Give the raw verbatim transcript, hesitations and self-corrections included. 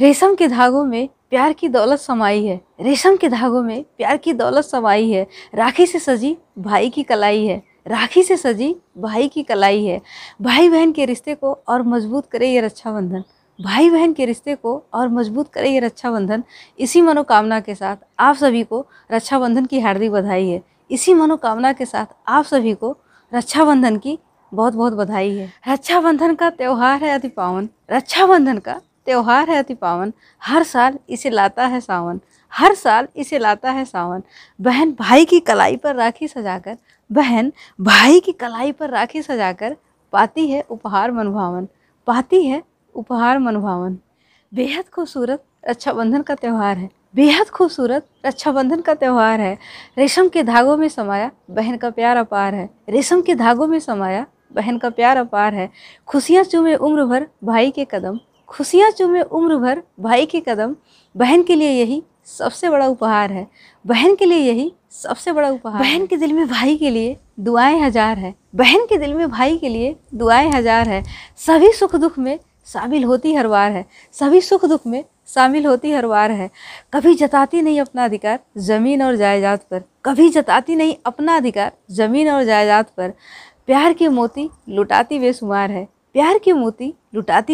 रेशम के धागों में प्यार की दौलत समाई है, रेशम के धागों में प्यार की दौलत समाई है। राखी से सजी भाई की कलाई है, राखी से सजी भाई की कलाई है। भाई बहन के रिश्ते को और मजबूत करे ये रक्षाबंधन, भाई बहन के रिश्ते को और मजबूत करे ये रक्षाबंधन। इसी मनोकामना के साथ आप सभी को रक्षाबंधन की हार्दिक बधाई है। इसी मनोकामना के साथ आप सभी को रक्षाबंधन की बहुत बहुत बधाई है। रक्षाबंधन का त्यौहार है अति पावन, रक्षाबंधन का त्यौहार है अति पावन। हर साल इसे लाता है सावन, हर साल इसे लाता है सावन। बहन भाई की कलाई पर राखी सजाकर, बहन भाई की कलाई पर राखी सजाकर पाती है उपहार मनभावन, पाती है उपहार मनभावन। बेहद खूबसूरत रक्षाबंधन का त्यौहार है, बेहद खूबसूरत रक्षाबंधन का त्यौहार है। रेशम के धागों में समाया बहन का प्यार अपार है, रेशम के धागों में समाया बहन का प्यार अपार है। खुशियाँ चूमे उम्र भर भाई के कदम, खुशियाँ चूमे उम्र भर भाई के कदम। बहन के लिए यही सबसे बड़ा उपहार है, बहन के लिए यही सबसे बड़ा उपहार। बहन के दिल में भाई के लिए दुआएं हजार है, बहन के दिल में भाई के लिए दुआएं हजार है। सभी सुख दुख में शामिल होती हर बार है, सभी सुख दुख में शामिल होती हर बार है। कभी जताती नहीं अपना अधिकार ज़मीन और जायदाद पर, कभी जताती नहीं अपना अधिकार ज़मीन और जायदाद पर। प्यार के मोती लुटाती बेशुमार है, प्यार के मोती लुटाती